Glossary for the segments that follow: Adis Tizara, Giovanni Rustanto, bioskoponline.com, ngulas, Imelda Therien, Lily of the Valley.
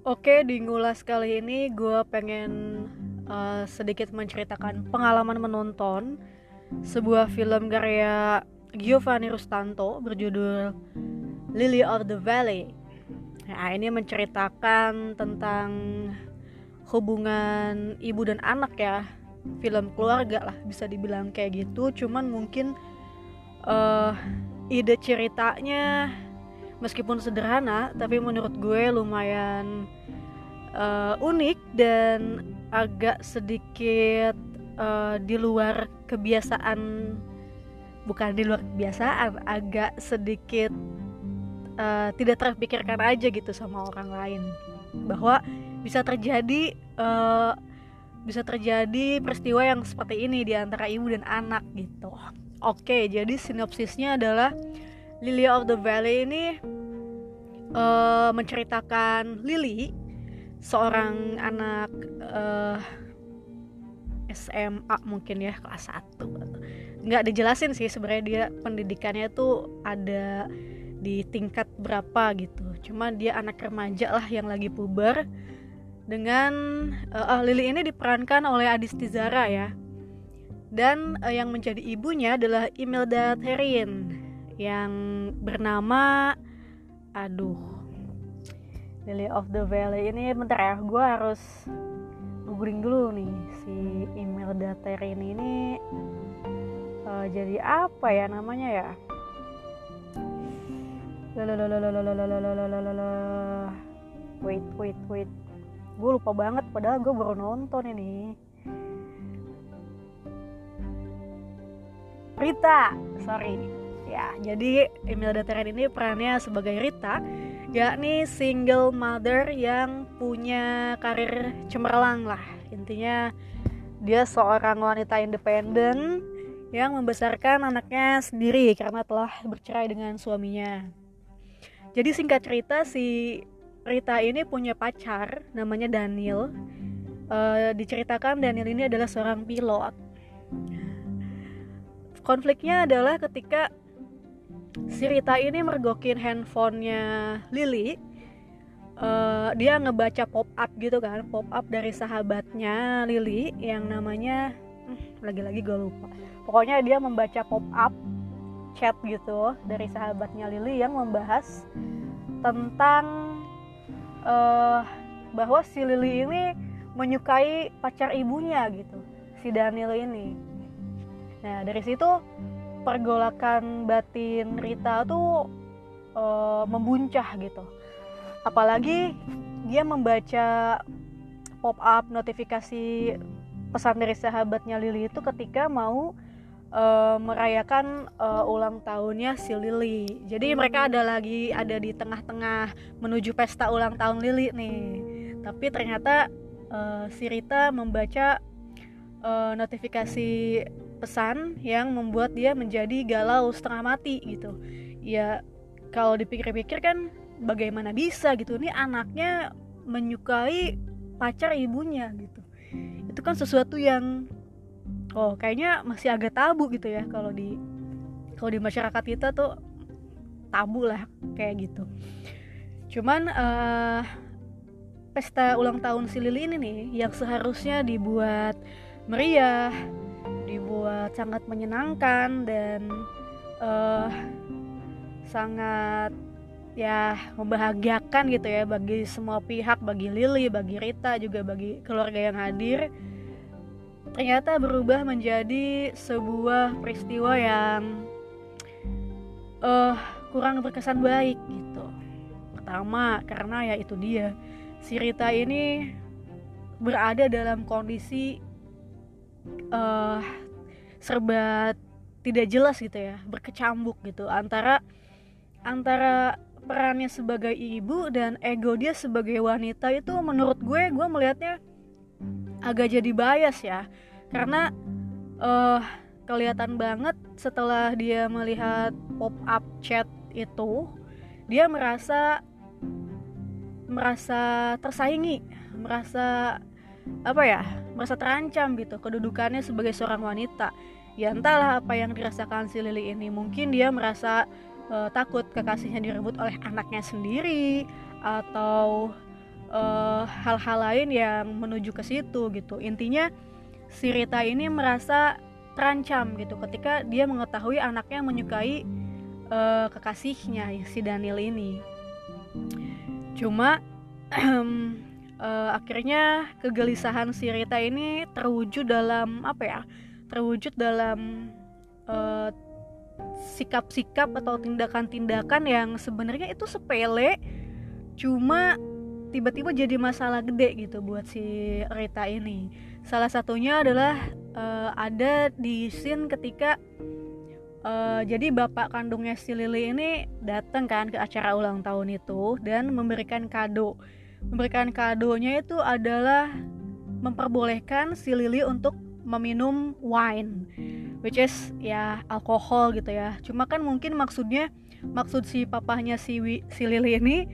Oke, di ngulas kali ini gue pengen sedikit menceritakan pengalaman menonton sebuah film karya Giovanni Rustanto berjudul Lily of the Valley. Nah, ini menceritakan tentang hubungan ibu dan anak ya, film keluarga lah bisa dibilang kayak gitu. Cuman mungkin ide ceritanya meskipun sederhana, tapi menurut gue lumayan unik dan agak sedikit agak sedikit tidak terpikirkan aja gitu sama orang lain, bahwa bisa terjadi peristiwa yang seperti ini di antara ibu dan anak gitu. Oke, jadi sinopsisnya adalah Lily of the Valley ini menceritakan Lily, seorang anak SMA mungkin ya, kelas 1. Nggak dijelasin sih sebenarnya dia pendidikannya tuh ada di tingkat berapa gitu. Cuma dia anak remaja lah yang lagi puber. Dengan Lily ini diperankan oleh Adis Tizara ya. Dan yang menjadi ibunya adalah Imelda Therien yang bernama Lily of the Valley ini. Bentar ya, gue harus googling dulu nih si Imelda Therien ini jadi apa ya namanya ya. Wait, gue lupa banget padahal gue baru nonton ini. Rita. Ya, jadi Imelda Therien ini perannya sebagai Rita, yakni single mother yang punya karir cemerlang lah. Intinya dia seorang wanita independen yang membesarkan anaknya sendiri karena telah bercerai dengan suaminya. Jadi singkat cerita, si Rita ini punya pacar namanya Daniel. Diceritakan Daniel ini adalah seorang pilot. Konfliknya adalah ketika si Rita ini mergokin handphonenya Lily, dia ngebaca pop-up gitu kan, pop-up dari sahabatnya Lily yang namanya lagi-lagi gue lupa. Pokoknya dia membaca pop-up chat gitu dari sahabatnya Lily yang membahas tentang bahwa si Lily ini menyukai pacar ibunya gitu, si Daniel ini. Nah, dari situ pergolakan batin Rita tuh membuncah gitu. Apalagi dia membaca pop-up notifikasi pesan dari sahabatnya Lily itu ketika mau merayakan ulang tahunnya si Lily. Jadi mereka ada di tengah-tengah menuju pesta ulang tahun Lily nih. Tapi ternyata si Rita membaca notifikasi pesan yang membuat dia menjadi galau setengah mati gitu. Ya kalau dipikir-pikir kan bagaimana bisa gitu, ini anaknya menyukai pacar ibunya gitu. Itu kan sesuatu yang kayaknya masih agak tabu gitu ya, kalau di masyarakat kita tuh tabu lah kayak gitu. Cuman pesta ulang tahun si Lily ini nih yang seharusnya dibuat meriah, dibuat sangat menyenangkan dan sangat ya membahagiakan gitu ya bagi semua pihak, bagi Lily, bagi Rita, juga bagi keluarga yang hadir, ternyata berubah menjadi sebuah peristiwa yang kurang berkesan baik gitu. Pertama karena ya itu dia, si Rita ini berada dalam kondisi serba tidak jelas gitu ya, berkecambuk gitu antara perannya sebagai ibu dan ego dia sebagai wanita. Itu menurut gue melihatnya agak jadi bias ya, karena kelihatan banget setelah dia melihat pop-up chat itu dia merasa tersaingi, merasa terancam gitu kedudukannya sebagai seorang wanita. Ya entahlah apa yang dirasakan si Lily ini, mungkin dia merasa takut kekasihnya direbut oleh anaknya sendiri, atau hal-hal lain yang menuju ke situ gitu. Intinya si Rita ini merasa terancam gitu ketika dia mengetahui anaknya menyukai kekasihnya si Daniel ini. Cuma akhirnya kegelisahan si Rita ini terwujud dalam sikap-sikap atau tindakan-tindakan yang sebenarnya itu sepele, cuma tiba-tiba jadi masalah gede gitu buat si Rita ini. Salah satunya adalah ada di scene ketika jadi bapak kandungnya si Lily ini datang kan ke acara ulang tahun itu dan memberikan kado. Memberikan kadonya itu adalah memperbolehkan si Lily untuk meminum wine, which is ya alkohol gitu ya. Cuma kan mungkin maksud si papahnya si Lily ini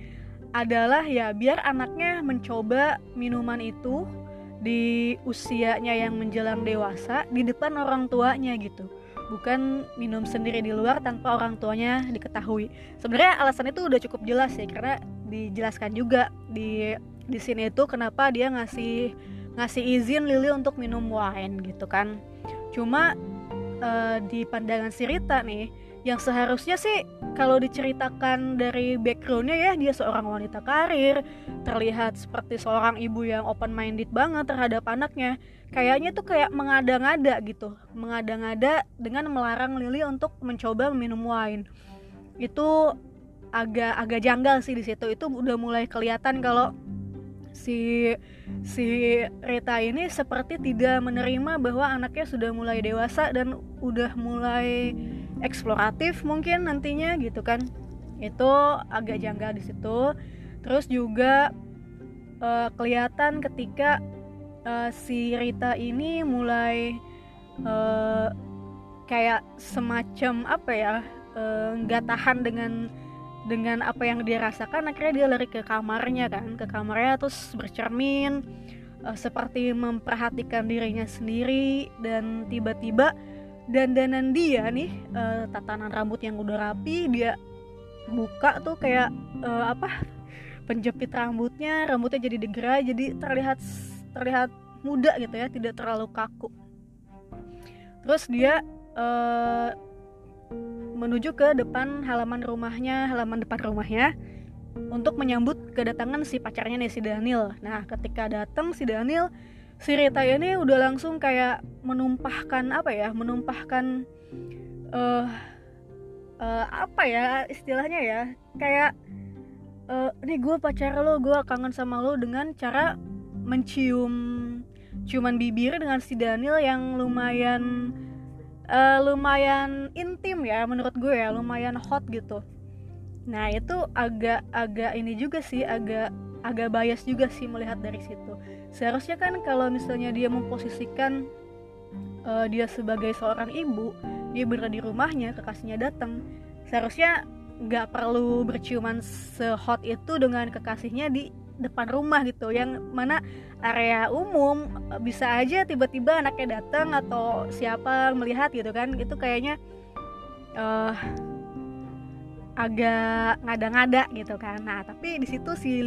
adalah ya biar anaknya mencoba minuman itu di usianya yang menjelang dewasa di depan orang tuanya gitu. Bukan minum sendiri di luar tanpa orang tuanya diketahui. Sebenarnya alasan itu udah cukup jelas ya, karena dijelaskan juga di sini itu kenapa dia ngasih izin Lily untuk minum wine gitu kan. Cuma di pandangan si Rita nih, yang seharusnya sih kalau diceritakan dari backgroundnya ya, dia seorang wanita karir, terlihat seperti seorang ibu yang open minded banget terhadap anaknya. Kayaknya tuh kayak mengada-ngada gitu, mengada-ngada dengan melarang Lily untuk mencoba minum wine. Itu agak janggal sih di situ. Itu udah mulai kelihatan kalau si Rita ini seperti tidak menerima bahwa anaknya sudah mulai dewasa dan udah mulai eksploratif mungkin nantinya gitu kan. Itu agak janggal di situ. Terus juga kelihatan ketika si Rita ini mulai kayak semacam nggak tahan dengan apa yang dia rasakan, akhirnya dia lari ke kamarnya terus bercermin, seperti memperhatikan dirinya sendiri. Dan tiba-tiba dandanan dia nih, tatanan rambut yang udah rapi, dia buka tuh kayak penjepit rambutnya jadi degerai, jadi terlihat muda gitu ya, tidak terlalu kaku. Terus dia menuju ke halaman depan rumahnya untuk menyambut kedatangan si pacarnya nih, si Daniel. Nah, ketika datang si Daniel, si Rita ini udah langsung kayak menumpahkan istilahnya ya, kayak nih gue pacar lo, gue kangen sama lo, dengan cara menciuman bibir dengan si Daniel yang lumayan intim ya, menurut gue ya, lumayan hot gitu. Nah itu agak ini juga sih, agak bias juga sih melihat dari situ. Seharusnya kan kalau misalnya dia memposisikan dia sebagai seorang ibu, dia berada di rumahnya, kekasihnya datang, seharusnya nggak perlu berciuman sehot itu dengan kekasihnya di depan rumah gitu, yang mana area umum. Bisa aja tiba-tiba anaknya datang atau siapa melihat gitu kan. Itu kayaknya agak ngada-ngada gitu kan. Nah tapi di situ si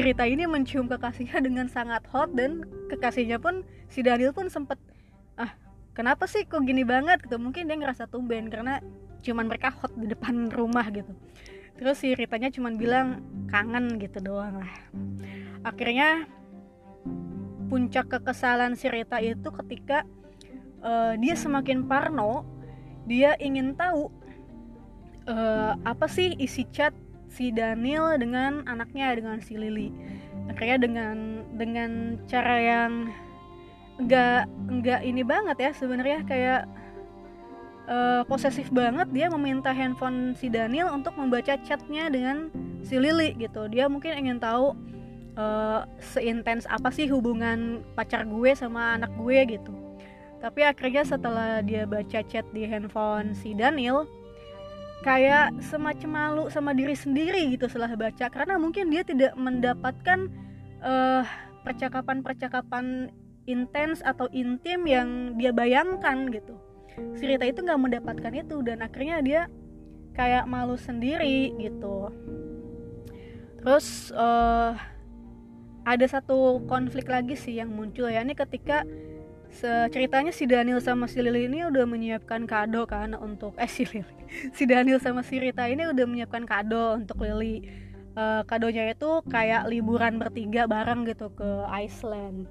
Rita ini mencium kekasihnya dengan sangat hot, dan kekasihnya pun, si Daniel pun sempet kenapa sih kok gini banget gitu. Mungkin dia ngerasa tumben karena cuman mereka hot di depan rumah gitu. Terus si Ritanya cuma bilang kangen gitu doang lah. Akhirnya puncak kekesalan si Rita itu ketika dia semakin parno. Dia ingin tahu apa sih isi chat si Daniel dengan anaknya, dengan si Lily. Akhirnya dengan cara yang enggak ini banget ya sebenarnya, kayak posesif banget. Dia meminta handphone si Daniel untuk membaca chatnya dengan si Lily gitu. Dia mungkin ingin tahu seintens apa sih hubungan pacar gue sama anak gue gitu. Tapi akhirnya setelah dia baca chat di handphone si Daniel, kayak semacam malu sama diri sendiri gitu setelah baca, karena mungkin dia tidak mendapatkan percakapan-percakapan intens atau intim yang dia bayangkan gitu. Si Rita itu gak mendapatkan itu, dan akhirnya dia kayak malu sendiri gitu. Terus ada satu konflik lagi sih yang muncul ya. Ini ketika ceritanya si Daniel sama si Lily ini udah menyiapkan kado kan untuk si Daniel sama si Rita ini udah menyiapkan kado untuk Lily. Kadonya itu kayak liburan bertiga bareng gitu ke Iceland.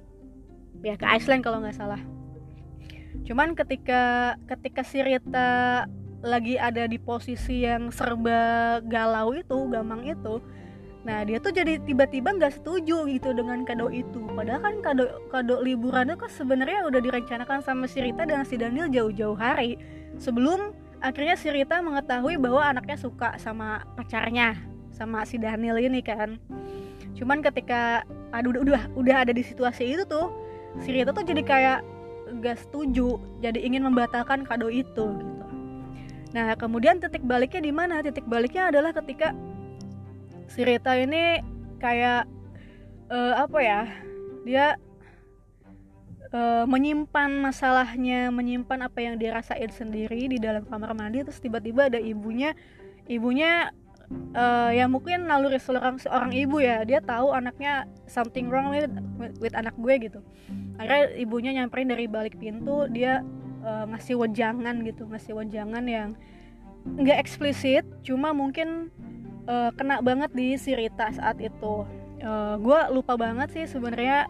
Ya ke Iceland kalau nggak salah. Cuman ketika si Rita lagi ada di posisi yang serba galau itu, gamang itu, nah dia tuh jadi tiba-tiba nggak setuju gitu dengan kado itu. Padahal kan kado liburan itu kan sebenarnya udah direncanakan sama si Rita dan si Daniel jauh-jauh hari sebelum akhirnya si Rita mengetahui bahwa anaknya suka sama pacarnya, sama si Daniel ini kan. Cuman ketika udah ada di situasi itu tuh, si Rita tuh jadi kayak nggak setuju, jadi ingin membatalkan kado itu gitu. Nah kemudian titik baliknya di mana? Titik baliknya adalah ketika si Rita ini kayak dia menyimpan masalahnya, menyimpan apa yang dia rasain sendiri di dalam kamar mandi. Terus tiba-tiba ada ibunya yang mungkin naluri seorang ibu ya, dia tahu anaknya something wrong with anak gue gitu. Akhirnya ibunya nyamperin dari balik pintu, dia ngasih wejangan yang nggak eksplisit, cuma mungkin kena banget di si Rita saat itu. Gue lupa banget sih sebenarnya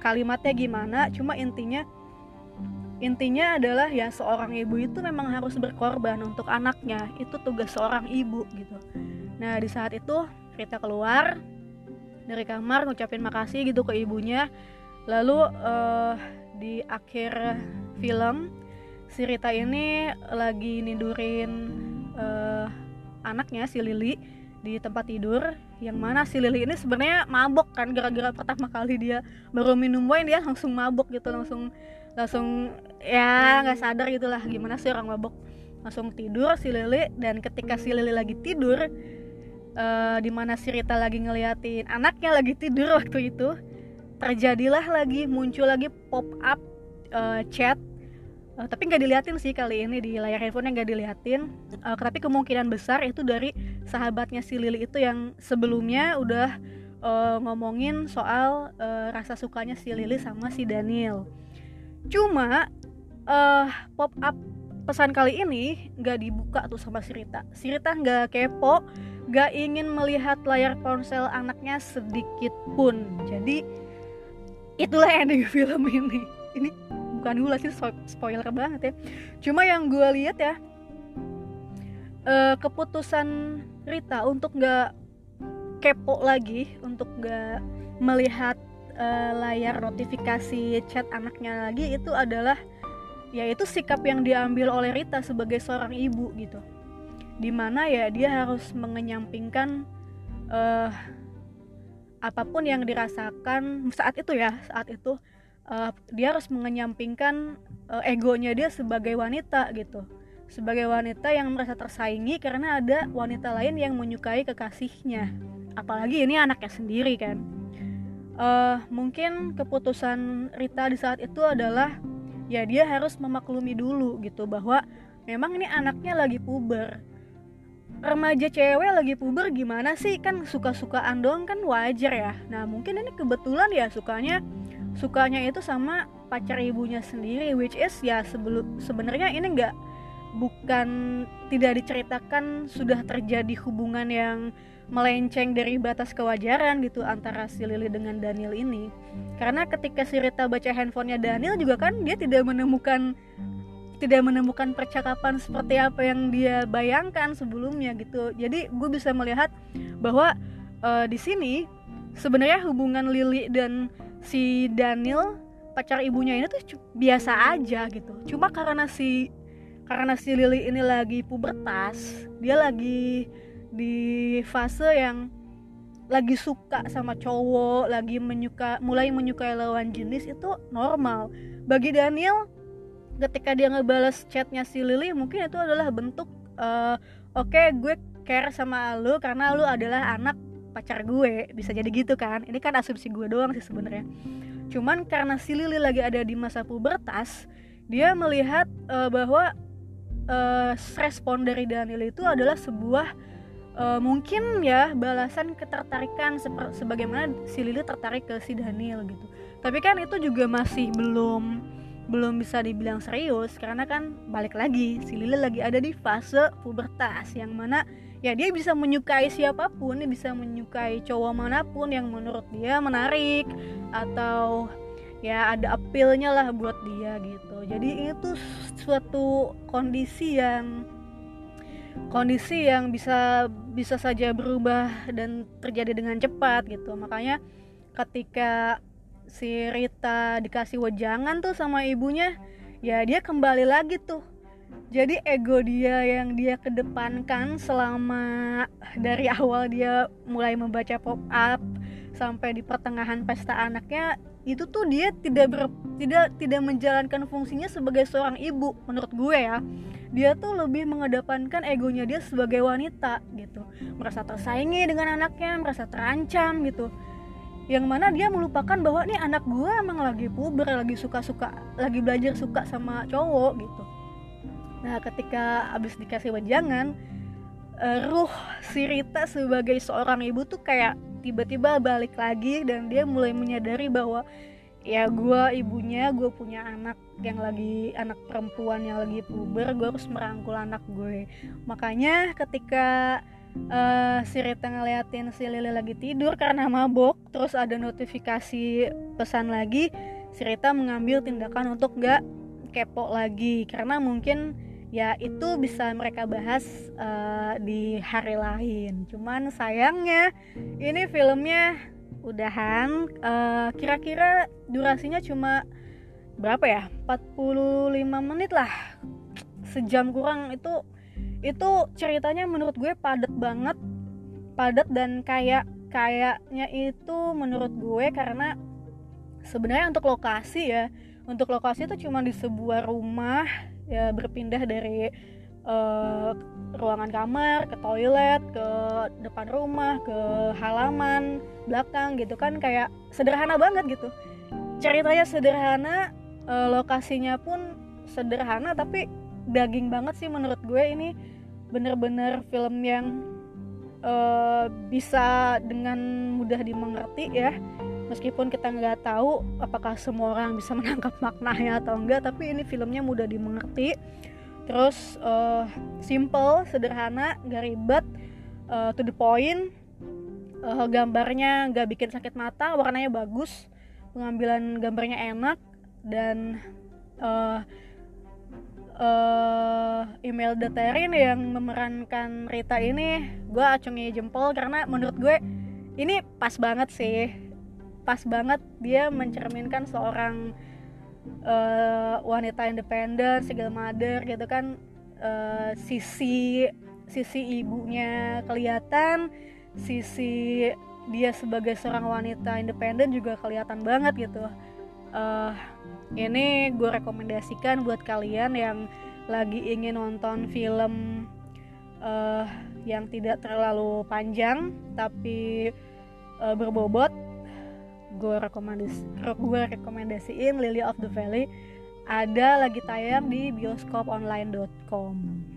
kalimatnya gimana, cuma intinya adalah ya seorang ibu itu memang harus berkorban untuk anaknya, itu tugas seorang ibu gitu. Nah di saat itu Rita keluar dari kamar ngucapin makasih gitu ke ibunya. Lalu di akhir film si Rita ini lagi nidurin anaknya si Lily di tempat tidur, yang mana si Lily ini sebenarnya mabok kan, gara-gara pertama kali dia baru minum wine dia langsung mabok gitu, langsung ya nggak sadar gitulah, gimana sih orang mabok, langsung tidur si Lily. Dan ketika si Lily lagi tidur, di mana si Rita lagi ngeliatin anaknya lagi tidur waktu itu, terjadilah lagi, muncul lagi pop up chat. Tapi nggak diliatin sih kali ini, di layar handphonenya nggak diliatin, tapi kemungkinan besar itu dari sahabatnya si Lily itu yang sebelumnya udah ngomongin soal rasa sukanya si Lily sama si Daniel. Cuma pop up pesan kali ini nggak dibuka tuh sama si Rita. Si Rita nggak kepo, nggak ingin melihat layar ponsel anaknya sedikit pun. Jadi itulah ending film ini. Ini bukan gue sih, spoiler banget ya. Cuma yang gue lihat ya, keputusan Rita untuk nggak kepo lagi, untuk nggak melihat layar notifikasi chat anaknya lagi, itu adalah yaitu sikap yang diambil oleh Rita sebagai seorang ibu gitu. Dimana ya dia harus mengenyampingkan apapun yang dirasakan saat itu. Dia harus mengenyampingkan egonya dia sebagai wanita gitu, sebagai wanita yang merasa tersaingi karena ada wanita lain yang menyukai kekasihnya, apalagi ini anaknya sendiri kan. Mungkin keputusan Rita di saat itu adalah ya dia harus memaklumi dulu gitu, bahwa memang ini anaknya lagi puber, remaja cewek lagi puber, gimana sih, kan suka-sukaan doang kan, wajar ya. Nah mungkin ini kebetulan ya sukanya itu sama pacar ibunya sendiri, which is ya sebenarnya ini tidak diceritakan sudah terjadi hubungan yang melenceng dari batas kewajaran gitu antara si Lily dengan Daniel ini. Karena ketika si Rita baca handphonenya Daniel juga kan, dia tidak menemukan percakapan seperti apa yang dia bayangkan sebelumnya gitu. Jadi gue bisa melihat bahwa di sini sebenarnya hubungan Lily dan si Daniel pacar ibunya ini tuh biasa aja gitu. Cuma karena si Lily ini lagi pubertas, dia lagi di fase yang lagi suka sama cowok, lagi mulai menyukai lawan jenis, itu normal. Bagi Daniel ketika dia ngebales chatnya si Lily, mungkin itu adalah bentuk oke, gue care sama lu karena lu adalah anak pacar gue, bisa jadi gitu kan. Ini kan asumsi gue doang sih sebenarnya. Cuman karena si Lily lagi ada di masa pubertas, dia melihat bahwa respon dari Daniel itu adalah sebuah mungkin ya balasan ketertarikan sebagaimana si Lily tertarik ke si Daniel gitu. Tapi kan itu juga masih belum bisa dibilang serius, karena kan balik lagi si Lily lagi ada di fase pubertas, yang mana ya dia bisa menyukai siapapun, dia bisa menyukai cowok manapun yang menurut dia menarik atau ya ada appeal-nya lah buat dia gitu. Jadi itu suatu kondisi yang bisa saja berubah dan terjadi dengan cepat gitu. Makanya ketika si Rita dikasih wejangan tuh sama ibunya, ya dia kembali lagi tuh. Jadi ego dia yang dia kedepankan selama dari awal dia mulai membaca pop up sampai di pertengahan pesta anaknya, itu tuh dia tidak menjalankan fungsinya sebagai seorang ibu menurut gue ya. Dia tuh lebih mengedepankan egonya dia sebagai wanita gitu. Merasa tersaingi dengan anaknya, merasa terancam gitu. Yang mana dia melupakan bahwa nih anak gue emang lagi puber, lagi suka-suka, lagi belajar suka sama cowok gitu. Nah, ketika abis dikasih wejangan, ruh si Rita sebagai seorang ibu tuh kayak tiba-tiba balik lagi, dan dia mulai menyadari bahwa ya gue ibunya, gue punya anak yang lagi, anak perempuan yang lagi puber, gue harus merangkul anak gue. Makanya ketika si Rita ngeliatin si Lily lagi tidur karena mabok, terus ada notifikasi pesan lagi, si Rita mengambil tindakan untuk gak kepo lagi, karena mungkin ya itu bisa mereka bahas di hari lain. Cuman sayangnya ini filmnya udahan, kira-kira durasinya cuma berapa ya, 45 menit lah, sejam kurang. Itu ceritanya menurut gue padat banget, padat, dan kayaknya itu menurut gue karena sebenarnya untuk lokasi itu cuma di sebuah rumah ya, berpindah dari ruangan kamar ke toilet, ke depan rumah, ke halaman belakang gitu kan, kayak sederhana banget gitu. Ceritanya sederhana, lokasinya pun sederhana, tapi daging banget sih menurut gue. Ini bener-bener film yang bisa dengan mudah dimengerti ya. Meskipun kita nggak tahu apakah semua orang bisa menangkap maknanya atau enggak, tapi ini filmnya mudah dimengerti. Terus simple, sederhana, nggak ribet, to the point, gambarnya nggak bikin sakit mata, warnanya bagus, pengambilan gambarnya enak, dan Imelda Therien yang memerankan Rita ini gue acungi jempol, karena menurut gue ini pas banget sih. Pas banget dia mencerminkan seorang wanita independen, single mother gitu kan, sisi ibunya kelihatan, sisi dia sebagai seorang wanita independen juga kelihatan banget gitu. Ini gue rekomendasikan buat kalian yang lagi ingin nonton film yang tidak terlalu panjang tapi berbobot. Gue rekomendasiin Lily of the Valley. Ada lagi tayang di bioskoponline.com.